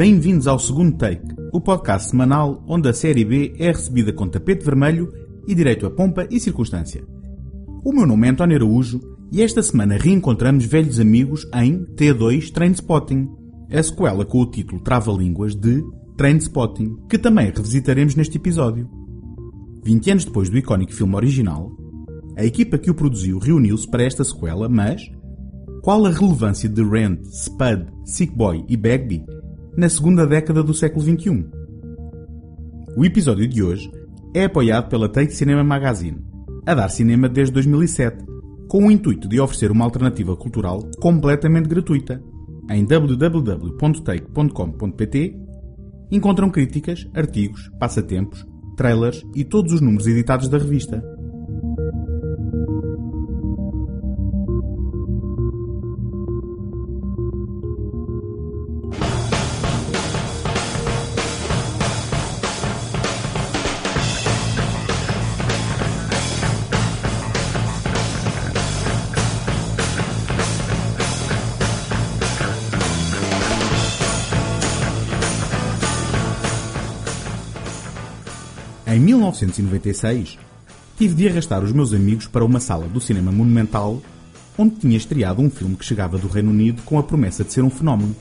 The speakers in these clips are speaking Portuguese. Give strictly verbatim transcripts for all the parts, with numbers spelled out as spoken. Bem-vindos ao segundo Take, o podcast semanal onde a série B é recebida com tapete vermelho e direito a pompa e circunstância. O meu nome é António Araújo e esta semana reencontramos velhos amigos em T dois Trainspotting, a sequela com o título Trava Línguas de Trainspotting, que também revisitaremos neste episódio. vinte anos depois do icónico filme original, a equipa que o produziu reuniu-se para esta sequela, mas qual a relevância de Rand, Spud, Sick Boy e Bagby na segunda década do século vinte e um? O episódio de hoje é apoiado pela Take Cinema Magazine, a dar cinema desde dois mil e sete, com o intuito de oferecer uma alternativa cultural completamente gratuita. Em w w w ponto take ponto com ponto p t encontram críticas, artigos, passatempos, trailers e todos os números editados da revista. Em mil novecentos e noventa e seis, tive de arrastar os meus amigos para uma sala do cinema monumental onde tinha estreado um filme que chegava do Reino Unido com a promessa de ser um fenómeno.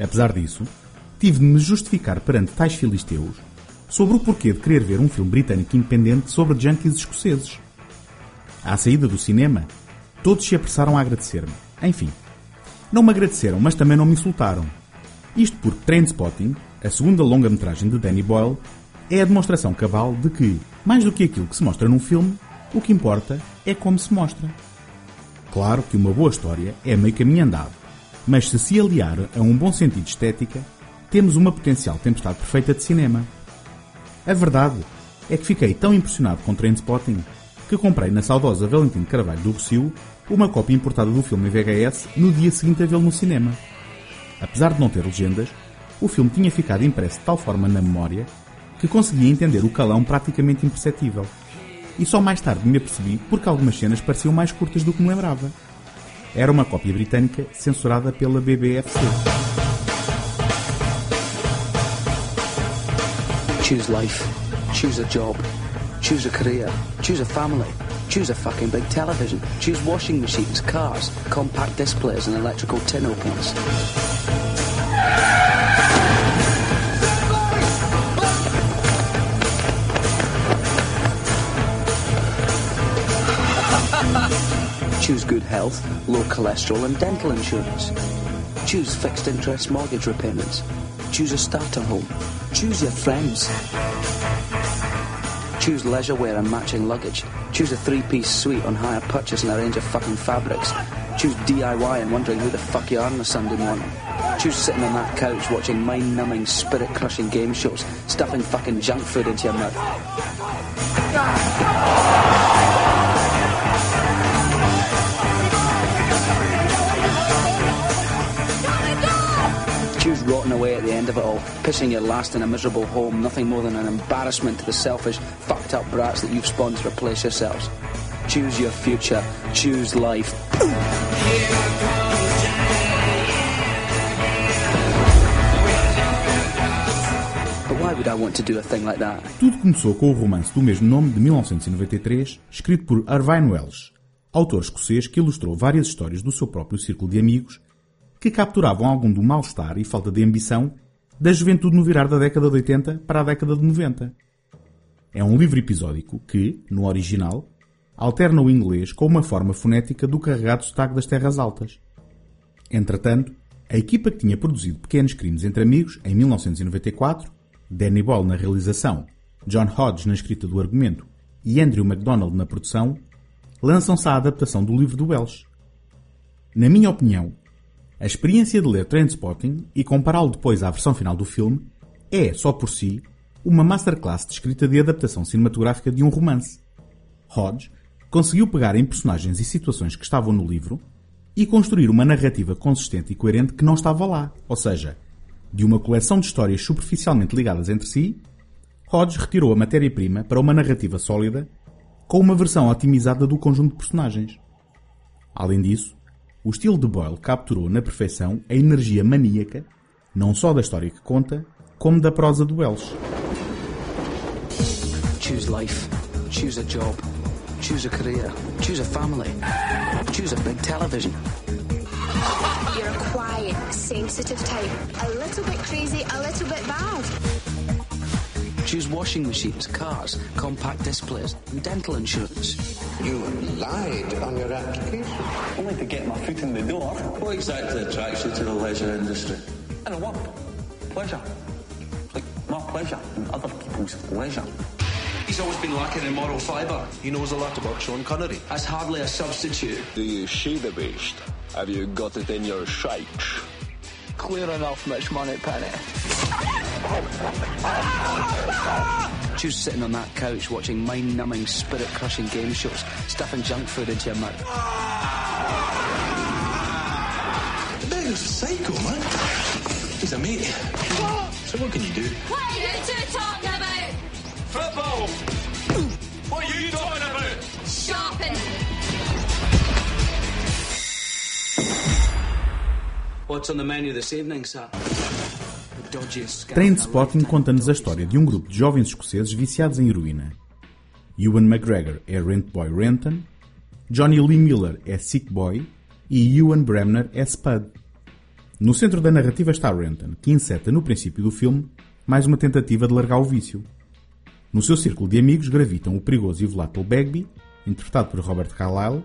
Apesar disso, tive de me justificar perante tais filisteus sobre o porquê de querer ver um filme britânico independente sobre junkies escoceses. À saída do cinema, todos se apressaram a agradecer-me. Enfim, não me agradeceram, mas também não me insultaram. Isto porque Trainspotting, a segunda longa-metragem de Danny Boyle, é a demonstração cabal de que, mais do que aquilo que se mostra num filme, o que importa é como se mostra. Claro que uma boa história é meio caminho andado, mas se se aliar a um bom sentido de estética, temos uma potencial tempestade perfeita de cinema. A verdade é que fiquei tão impressionado com Trainspotting que comprei na saudosa Valentim Carvalho do Rossio uma cópia importada do filme em V H S no dia seguinte a vê-lo no cinema. Apesar de não ter legendas, o filme tinha ficado impresso de tal forma na memória que conseguia entender o calão praticamente imperceptível. E só mais tarde me apercebi porque algumas cenas pareciam mais curtas do que me lembrava. Era uma cópia britânica censurada pela B B F C. Choose life, choose a job, choose a career, choose a family, choose a fucking big television, choose washing machines, cars, compact displays and electrical tin openers. Choose good health, low cholesterol and dental insurance. Choose fixed interest mortgage repayments. Choose a starter home. Choose your friends. Choose leisurewear and matching luggage. Choose a three-piece suite on hire purchase and a range of fucking fabrics. Choose D I Y and wondering who the fuck you are on a Sunday morning. Choose sitting on that couch watching mind-numbing, spirit-crushing game shows, stuffing fucking junk food into your mouth. Choose rotting away at the end of it all, pissing your last in a miserable home, nothing more than an embarrassment to the selfish, fucked up brats that you've spawned to replace yourselves. Choose your future, choose life. But why would I want to do a thing like that? Tudo começou com o romance do mesmo nome de mil novecentos e noventa e três, escrito por Irvine Welsh, autor escocês que ilustrou várias histórias do seu próprio círculo de amigos que capturavam algum do mal-estar e falta de ambição da juventude no virar da década de oitenta para a década de noventa. É um livro episódico que, no original, alterna o inglês com uma forma fonética do carregado sotaque das terras altas. Entretanto, a equipa que tinha produzido Pequenos Crimes entre Amigos em mil novecentos e noventa e quatro, Danny Boyle na realização, John Hodge na escrita do argumento e Andrew MacDonald na produção, lançam-se à adaptação do livro do Welsh. Na minha opinião, a experiência de ler Trainspotting e compará-lo depois à versão final do filme é, só por si, uma masterclass de escrita de adaptação cinematográfica de um romance. Hodge conseguiu pegar em personagens e situações que estavam no livro e construir uma narrativa consistente e coerente que não estava lá, ou seja, de uma coleção de histórias superficialmente ligadas entre si, Hodge retirou a matéria-prima para uma narrativa sólida com uma versão otimizada do conjunto de personagens. Além disso, o estilo de Boyle capturou na perfeição a energia maníaca não só da história que conta, como da prosa do Welsh. Choose life, choose a job, choose a career, choose a family, choose a big television. You're a quiet, sensitive type, a little bit crazy, a little bit bad. Choose washing machines, cars, compact displays, and dental insurance. You lied on your application. Only to get my foot in the door. What exactly attracts you to the leisure industry? I don't want pleasure. Like, my pleasure and other people's pleasure. He's always been lacking in moral fibre. He knows a lot about Sean Connery. That's hardly a substitute. Do you see the beast? Have you got it in your sight? Clear enough, Mitch Moneypenny. Choose sitting on that couch watching mind-numbing, spirit-crushing game shows, stuffing junk food into your mouth. Ben's psycho, man. He's a mate. What? So what can you do? What are you two talking about? Football. What are you talking about? Shopping. What's on the menu this evening, sir? Trainspotting conta-nos a história de um grupo de jovens escoceses viciados em heroína. Ewan McGregor é Rent Boy Renton, Jonny Lee Miller é Sick Boy e Ewen Bremner é Spud. No centro da narrativa está Renton, que inseta no princípio do filme mais uma tentativa de largar o vício. No seu círculo de amigos gravitam o perigoso e volátil Bagby, interpretado por Robert Carlyle,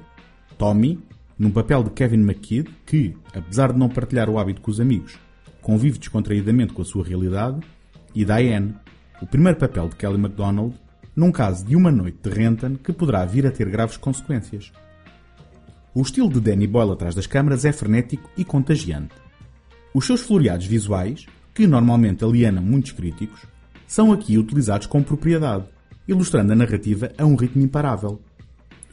Tommy, num papel de Kevin McKidd, que, apesar de não partilhar o hábito com os amigos, convive descontraídamente com a sua realidade, e Diane, o primeiro papel de Kelly MacDonald, num caso de uma noite de Renton que poderá vir a ter graves consequências. O estilo de Danny Boyle atrás das câmaras é frenético e contagiante. Os seus floreados visuais, que normalmente alienam muitos críticos, são aqui utilizados com propriedade, ilustrando a narrativa a um ritmo imparável.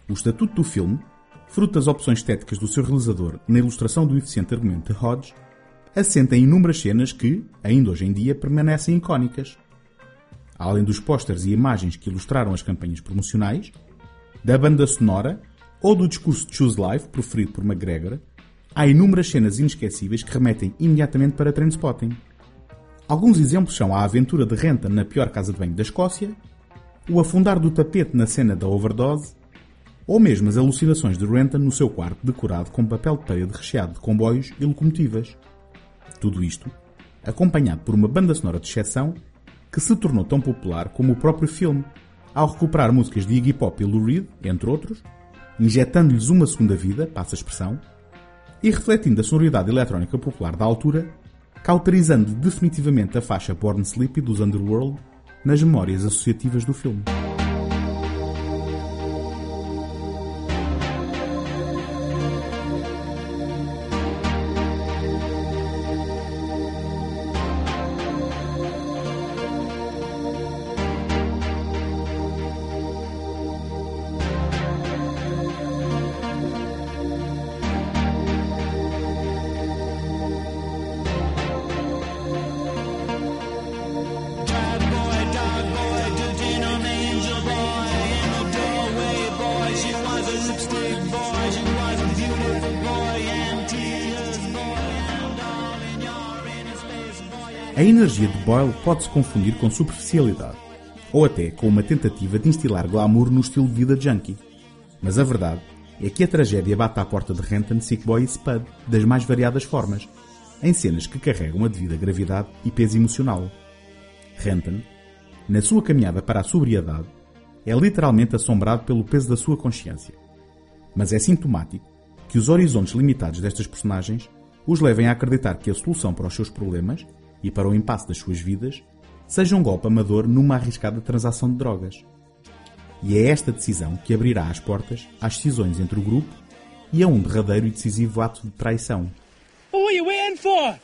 O estatuto do filme, fruto das opções estéticas do seu realizador na ilustração do eficiente argumento de Hodge, assenta em inúmeras cenas que, ainda hoje em dia, permanecem icónicas. Além dos pósteres e imagens que ilustraram as campanhas promocionais, da banda sonora ou do discurso de Choose Life proferido por McGregor, há inúmeras cenas inesquecíveis que remetem imediatamente para Trainspotting. Alguns exemplos são a aventura de Renton na pior casa de banho da Escócia, o afundar do tapete na cena da overdose, ou mesmo as alucinações de Renton no seu quarto decorado com papel de parede recheado de comboios e locomotivas. Tudo isto, acompanhado por uma banda sonora de exceção que se tornou tão popular como o próprio filme, ao recuperar músicas de Iggy Pop e Lou Reed, entre outros, injetando-lhes uma segunda vida, passa a expressão, e refletindo a sonoridade eletrónica popular da altura, cauterizando definitivamente a faixa Born Slippy dos Underworld nas memórias associativas do filme. A energia de Boyle pode-se confundir com superficialidade, ou até com uma tentativa de instilar glamour no estilo de vida junkie. Mas a verdade é que a tragédia bate à porta de Renton, Sick Boy e Spud das mais variadas formas, em cenas que carregam a devida gravidade e peso emocional. Renton, na sua caminhada para a sobriedade, é literalmente assombrado pelo peso da sua consciência. Mas é sintomático que os horizontes limitados destas personagens os levem a acreditar que a solução para os seus problemas e para o impasse das suas vidas, seja um golpe amador numa arriscada transação de drogas. E é esta decisão que abrirá as portas às cisões entre o grupo e a um derradeiro e decisivo ato de traição. Oh, what are you waiting for?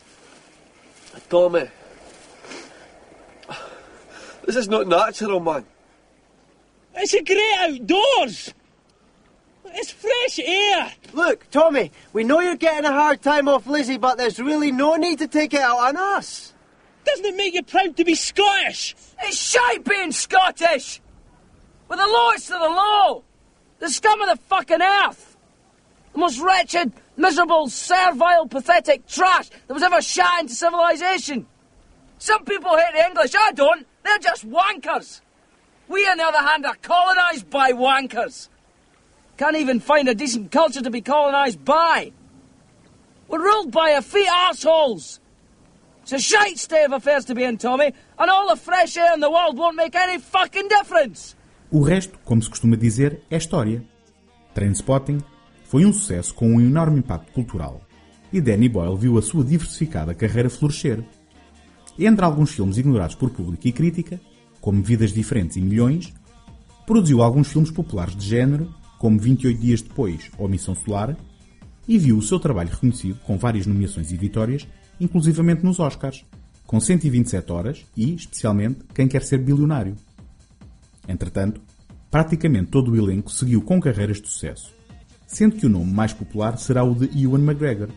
Tommy, this is not natural, man. It's a great outdoors. It's fresh air. Look, Tommy, we know you're getting a hard time off Lizzie, but there's really no need to take it out on us. Doesn't it make you proud to be Scottish? It's shite being Scottish. We're the lowest of the low. The scum of the fucking earth. The most wretched, miserable, servile, pathetic trash that was ever shot into civilization. Some people hate the English. I don't. They're just wankers. We, on the other hand, are colonised by wankers. Can't even find a decent culture to be colonised by. We're ruled by effete arseholes. It's a shite state of affairs to be in, Tommy, and all the fresh air in the world won't make any fucking difference. O resto, como se costuma dizer, é história. Trainspotting foi um sucesso com um enorme impacto cultural, e Danny Boyle viu a sua diversificada carreira florescer. Entre alguns filmes ignorados por público e crítica, como Vidas Diferentes e Milhões, produziu alguns filmes populares de género, como vinte e oito Dias Depois ou Missão Solar, e viu o seu trabalho reconhecido com várias nomeações e vitórias, inclusivamente nos Oscars, com cento e vinte e sete horas e, especialmente, Quem Quer Ser Bilionário. Entretanto, praticamente todo o elenco seguiu com carreiras de sucesso, sendo que o nome mais popular será o de Ewan McGregor,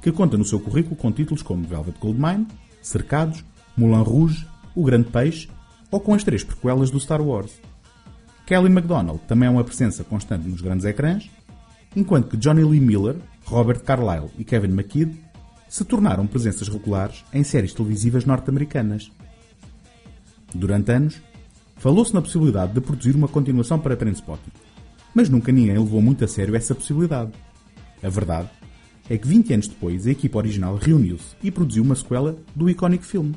que conta no seu currículo com títulos como Velvet Goldmine, Cercados, Moulin Rouge, O Grande Peixe ou com as três prequelas do Star Wars. Kelly MacDonald também é uma presença constante nos grandes ecrãs, enquanto que Jonny Lee Miller, Robert Carlyle e Kevin McKidd se tornaram presenças regulares em séries televisivas norte-americanas. Durante anos, falou-se na possibilidade de produzir uma continuação para Trainspotting, mas nunca ninguém levou muito a sério essa possibilidade. A verdade é que vinte anos depois a equipa original reuniu-se e produziu uma sequela do icónico filme.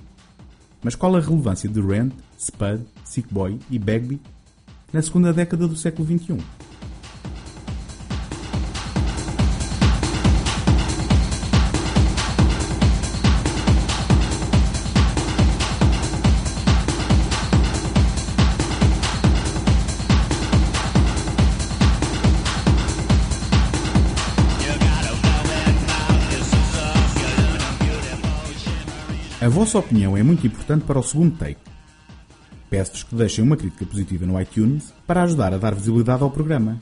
Mas qual a relevância de Rand, Spud, Sick Boy e Bagby na segunda década do século vinte e um? A vossa opinião é muito importante para o segundo take. Peço-vos que deixem uma crítica positiva no iTunes para ajudar a dar visibilidade ao programa.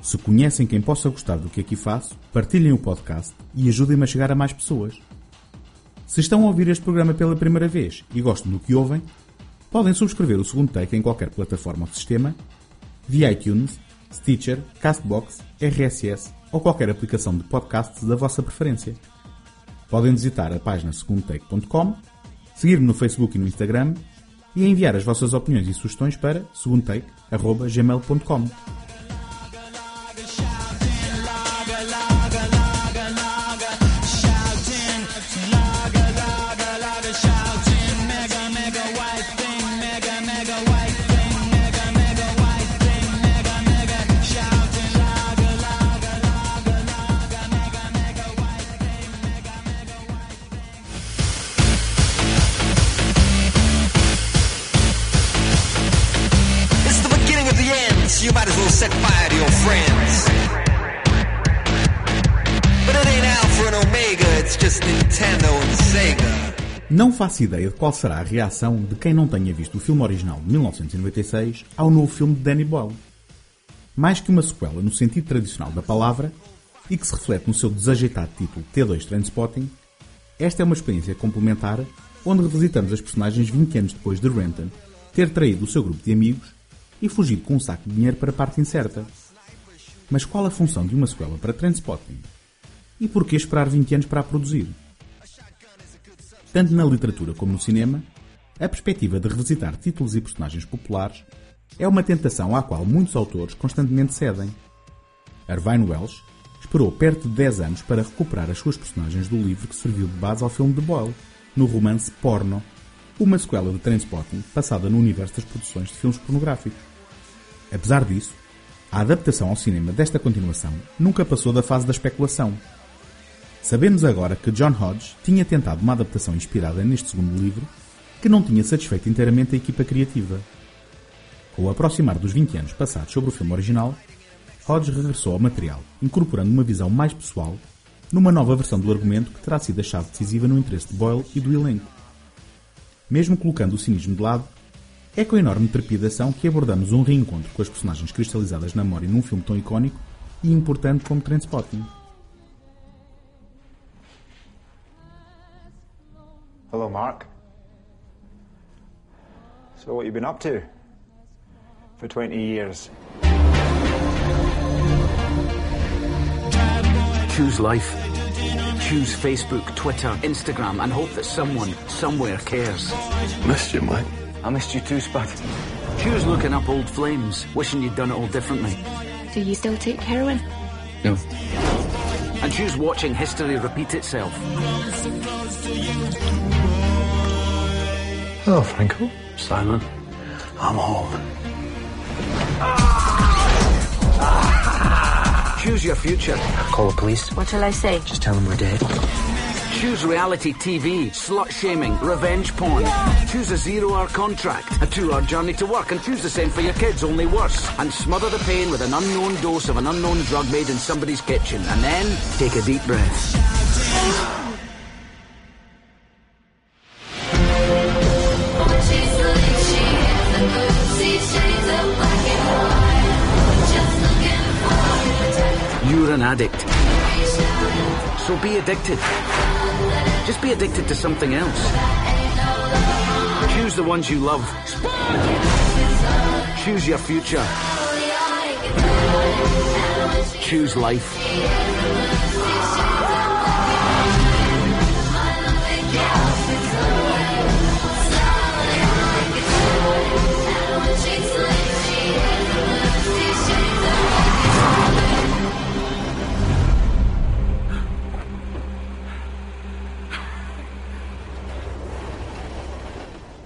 Se conhecem quem possa gostar do que aqui faço, partilhem o podcast e ajudem-me a chegar a mais pessoas. Se estão a ouvir este programa pela primeira vez e gostam do que ouvem, podem subscrever o segundo take em qualquer plataforma ou sistema, via iTunes, Stitcher, Castbox, R S S ou qualquer aplicação de podcasts da vossa preferência. Podem visitar a página segundo take ponto com, seguir-me no Facebook e no Instagram e enviar as vossas opiniões e sugestões para segundotake arroba gmail ponto com. You might as well set fire to your friends. But it ain't Alpha and Omega, it's just Nintendo and Sega. Não faço ideia de qual será a reação de quem não tenha visto o filme original de mil novecentos e noventa e seis ao novo filme de Danny Boyle. Mais que uma sequela no sentido tradicional da palavra, e que se reflete no seu desajeitado título T dois Trainspotting, esta é uma experiência complementar onde revisitamos as personagens vinte anos depois de Renton ter traído o seu grupo de amigos e fugido com um saco de dinheiro para a parte incerta. Mas qual a função de uma sequela para Trainspotting? E porquê esperar vinte anos para a produzir? Tanto na literatura como no cinema, a perspectiva de revisitar títulos e personagens populares é uma tentação à qual muitos autores constantemente cedem. Irvine Welsh esperou perto de dez anos para recuperar as suas personagens do livro que serviu de base ao filme de Boyle, no romance Porno, uma sequela de Trainspotting passada no universo das produções de filmes pornográficos. Apesar disso, a adaptação ao cinema desta continuação nunca passou da fase da especulação. Sabemos agora que John Hodge tinha tentado uma adaptação inspirada neste segundo livro que não tinha satisfeito inteiramente a equipa criativa. Com o aproximar dos vinte anos passados sobre o filme original, Hodge regressou ao material, incorporando uma visão mais pessoal numa nova versão do argumento que terá sido a chave decisiva no interesse de Boyle e do elenco. Mesmo colocando o cinismo de lado, é com enorme trepidação que abordamos um reencontro com as personagens cristalizadas na memória num filme tão icónico e importante como Trainspotting. Hello, Mark. So what you been up to for twenty years? Choose life. Choose Facebook, Twitter, Instagram, and hope that someone, somewhere cares. Missed you, mate. I missed you too, Spud. Choose looking up old flames, wishing you'd done it all differently. Do you still take heroin? No. And choose watching history repeat itself. Hello, Franco. Simon, I'm home. Ah! Ah! Choose your future. Call the police. What shall I say? Just tell them we're dead. Choose reality T V, slut-shaming, revenge porn. Yeah. Choose a zero-hour contract, a two-hour journey to work, and choose the same for your kids, only worse. And smother the pain with an unknown dose of an unknown drug made in somebody's kitchen. And then, take a deep breath. You're an addict. So be addicted. Just be addicted to something else. Choose the ones you love. Choose your future. Choose life.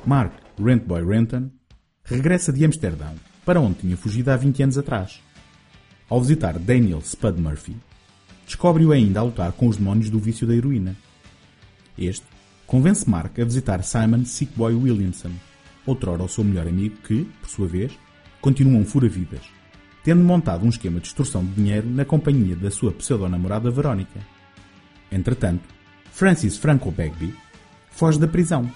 Mark Rentboy Renton regressa de Amsterdão, para onde tinha fugido há vinte anos atrás. Ao visitar Daniel Spud Murphy, descobre-o ainda a lutar com os demónios do vício da heroína. Este convence Mark a visitar Simon Sickboy Williamson, outrora o seu melhor amigo que, por sua vez, continua um fura-vidas, tendo montado um esquema de extorsão de dinheiro na companhia da sua pseudo-namorada Verónica. Entretanto, Francis Franco Bagby foge da prisão,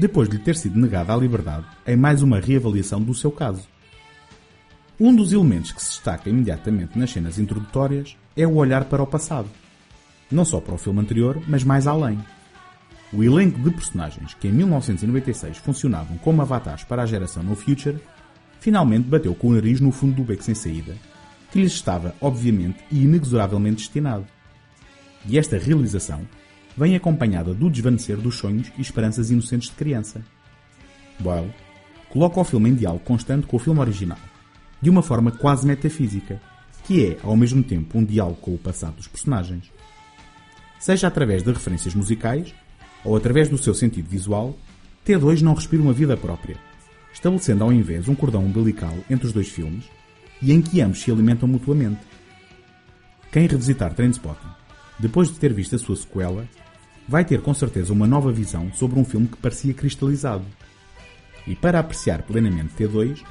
depois de lhe ter sido negada a liberdade em mais uma reavaliação do seu caso. Um dos elementos que se destaca imediatamente nas cenas introdutórias é o olhar para o passado, não só para o filme anterior, mas mais além. O elenco de personagens que em mil novecentos e noventa e seis funcionavam como avatares para a geração No Future finalmente bateu com o nariz no fundo do beco sem saída, que lhes estava obviamente e inexoravelmente destinado. E esta realização vem acompanhada do desvanecer dos sonhos e esperanças inocentes de criança. Boyle coloca o filme em diálogo constante com o filme original, de uma forma quase metafísica, que é, ao mesmo tempo, um diálogo com o passado dos personagens. Seja através de referências musicais, ou através do seu sentido visual, T dois não respira uma vida própria, estabelecendo ao invés um cordão umbilical entre os dois filmes, e em que ambos se alimentam mutuamente. Quem revisitar Trainspotting, depois de ter visto a sua sequela, vai ter com certeza uma nova visão sobre um filme que parecia cristalizado. E para apreciar plenamente T dois,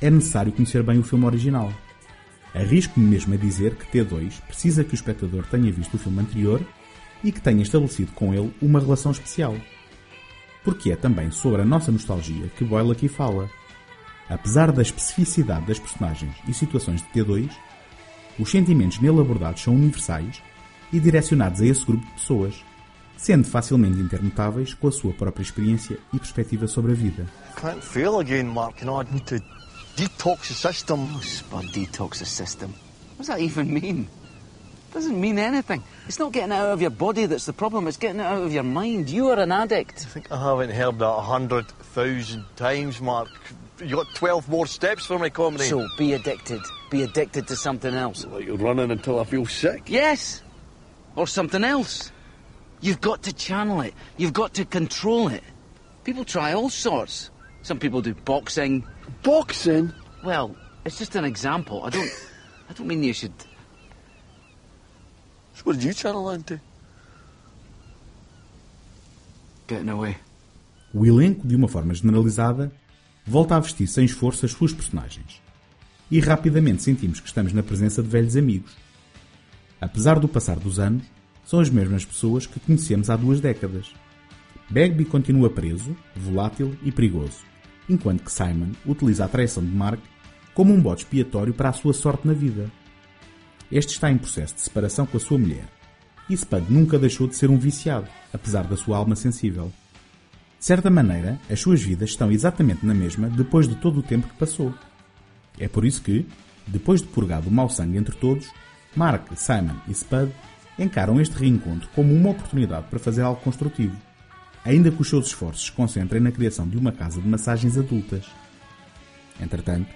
é necessário conhecer bem o filme original. Arrisco-me mesmo a dizer que T dois precisa que o espectador tenha visto o filme anterior e que tenha estabelecido com ele uma relação especial. Porque é também sobre a nossa nostalgia que Boyle aqui fala. Apesar da especificidade das personagens e situações de T dois, os sentimentos nele abordados são universais e direcionados a esse grupo de pessoas, sendo facilmente intermutáveis com a sua própria experiência e perspectiva sobre a vida. I can't fail again, Mark. You know, I need to detox the system. Oh, Spud, detox the system. What does that even mean? It doesn't mean anything. It's not getting it out of your body that's the problem. It's getting it out of your mind. You are an addict. I think I haven't heard that a hundred thousand times, Mark. You got twelve more steps for my comedy. So be addicted. Be addicted to something else. Like you're running until I feel sick. Yes, or something else. You've got to channel it. You've got to control it. People try all sorts. Some people do boxing. Boxing? Well, it's just an example. I don't... I don't mean you should... So what did you channel into? Getting away. O elenco, de uma forma generalizada, volta a vestir sem esforço as suas personagens. E rapidamente sentimos que estamos na presença de velhos amigos. Apesar do passar dos anos, são as mesmas pessoas que conhecemos há duas décadas. Bagby continua preso, volátil e perigoso, enquanto que Simon utiliza a traição de Mark como um bode expiatório para a sua sorte na vida. Este está em processo de separação com a sua mulher, e Spud nunca deixou de ser um viciado, apesar da sua alma sensível. De certa maneira, as suas vidas estão exatamente na mesma depois de todo o tempo que passou. É por isso que, depois de purgado o mau sangue entre todos, Mark, Simon e Spud encaram este reencontro como uma oportunidade para fazer algo construtivo, ainda que os seus esforços se concentrem na criação de uma casa de massagens adultas. Entretanto,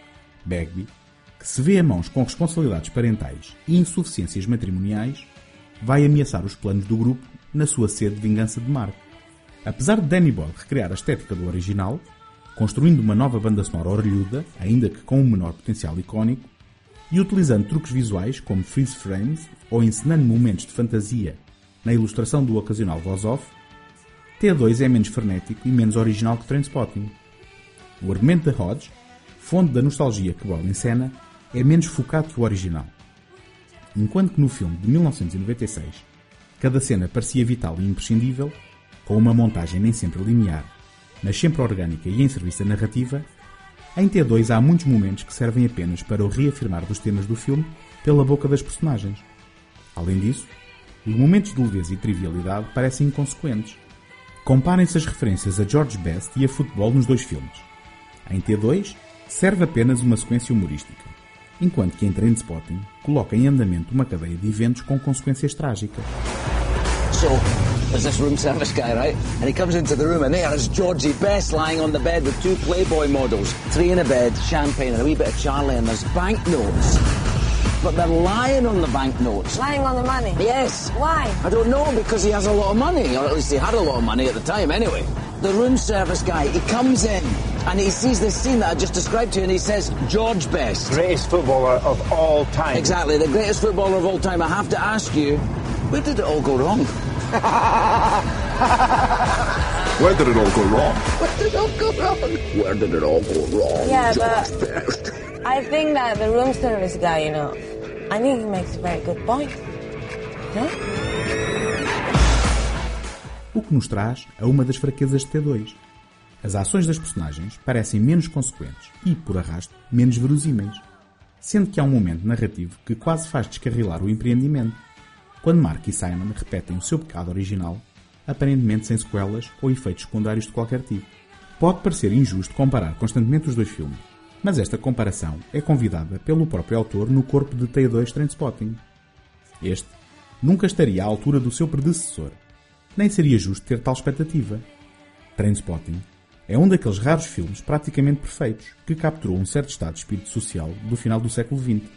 Bagby, que se vê a mãos com responsabilidades parentais e insuficiências matrimoniais, vai ameaçar os planos do grupo na sua sede de vingança de Mark. Apesar de Danny Boyle recriar a estética do original, construindo uma nova banda sonora orelhuda, ainda que com um menor potencial icónico, e utilizando truques visuais como freeze frames ou encenando momentos de fantasia na ilustração do ocasional voz-off, T dois é menos frenético e menos original que Trainspotting. O argumento de Hodge, fonte da nostalgia que Boyle encena, é menos focado que o original. Enquanto que no filme de mil novecentos e noventa e seis cada cena parecia vital e imprescindível, com uma montagem nem sempre linear, mas sempre orgânica e em serviço à narrativa, em T dois há muitos momentos que servem apenas para o reafirmar dos temas do filme pela boca das personagens. Além disso, os momentos de leveza e trivialidade parecem inconsequentes. Comparem-se as referências a George Best e a futebol nos dois filmes. Em T dois, serve apenas uma sequência humorística, enquanto que em Trainspotting coloca em andamento uma cadeia de eventos com consequências trágicas. So, there's this room service guy, right? And he comes into the room and there is Georgie Best lying on the bed with two Playboy models. Three in a bed, champagne and a wee bit of Charlie, and there's banknotes. But they're lying on the banknotes. Lying on the money? Yes. Why? I don't know, because he has a lot of money, or at least he had a lot of money at the time anyway. The room service guy, he comes in and he sees this scene that I just described to you and he says, George Best. Greatest footballer of all time. Exactly, the greatest footballer of all time. I have to ask you, where did it all go wrong? Where did it all go wrong? Where did it all go wrong? Where did it all go wrong? Yeah, George but Best. I think that the room service guy, you know, I think he makes a very good point. No? O que nos traz a uma das fraquezas de T dois. As ações das personagens parecem menos consequentes e, por arrasto, menos verosímeis, sendo que há um momento narrativo que quase faz descarrilar o empreendimento, quando Mark e Simon repetem o seu pecado original, aparentemente sem sequelas ou efeitos secundários de qualquer tipo. Pode parecer injusto comparar constantemente os dois filmes, mas esta comparação é convidada pelo próprio autor no corpo de T dois Trainspotting. Este nunca estaria à altura do seu predecessor, nem seria justo ter tal expectativa. Trainspotting é um daqueles raros filmes praticamente perfeitos que capturou um certo estado de espírito social do final do século vinte,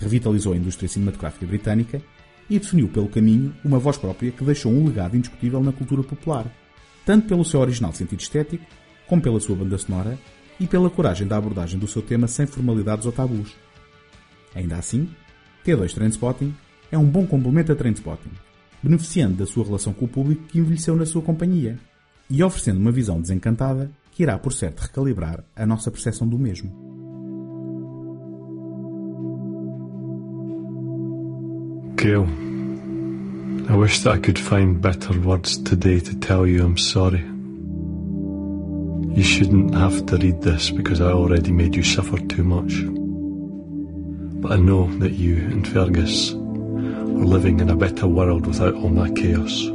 revitalizou a indústria cinematográfica britânica e definiu pelo caminho uma voz própria que deixou um legado indiscutível na cultura popular, tanto pelo seu original sentido estético, como pela sua banda sonora e pela coragem da abordagem do seu tema sem formalidades ou tabus. Ainda assim, T dois Trainspotting é um bom complemento a Trainspotting, beneficiando da sua relação com o público que envelheceu na sua companhia e oferecendo uma visão desencantada que irá, por certo, recalibrar a nossa percepção do mesmo. Gail, I wish that I could find better words today to tell you I'm sorry. You shouldn't have to read this because I already made you suffer too much. But I know that you and Fergus are living in a better world without all my chaos.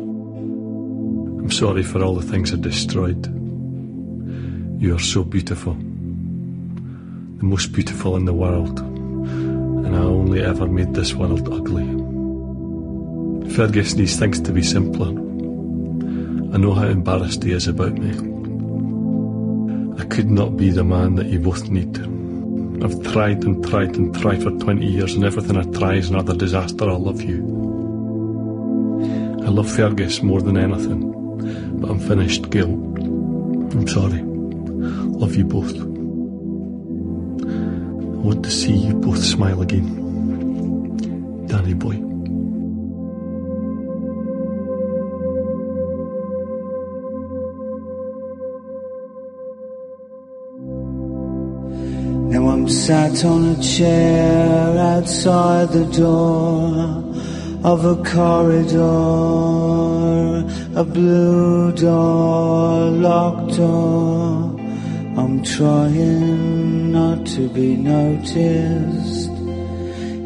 I'm sorry for all the things I destroyed. You are so beautiful. The most beautiful in the world. And I only ever made this world ugly. Fergus needs things to be simpler. I know how embarrassed he is about me. I could not be the man that you both need. I've tried and tried and tried for twenty years, and everything I try is another disaster. I love you. I love Fergus more than anything, but I'm finished, Gail. I'm sorry. Love you both. I want to see you both smile again. Danny Boyle. Sat on a chair outside the door of a corridor, a blue door, locked door. I'm trying not to be noticed.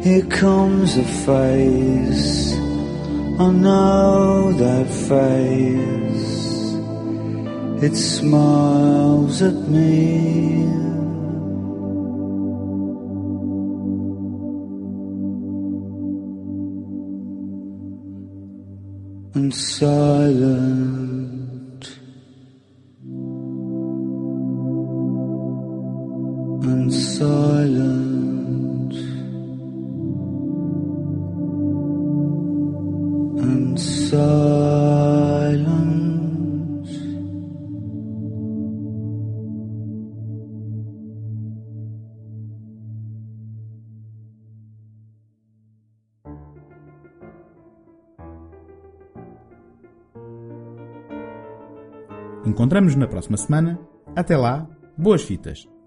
Here comes a face, I know that face. It smiles at me. and silent, and silent, and silent. Encontramos-nos na próxima semana. Até lá, boas fitas!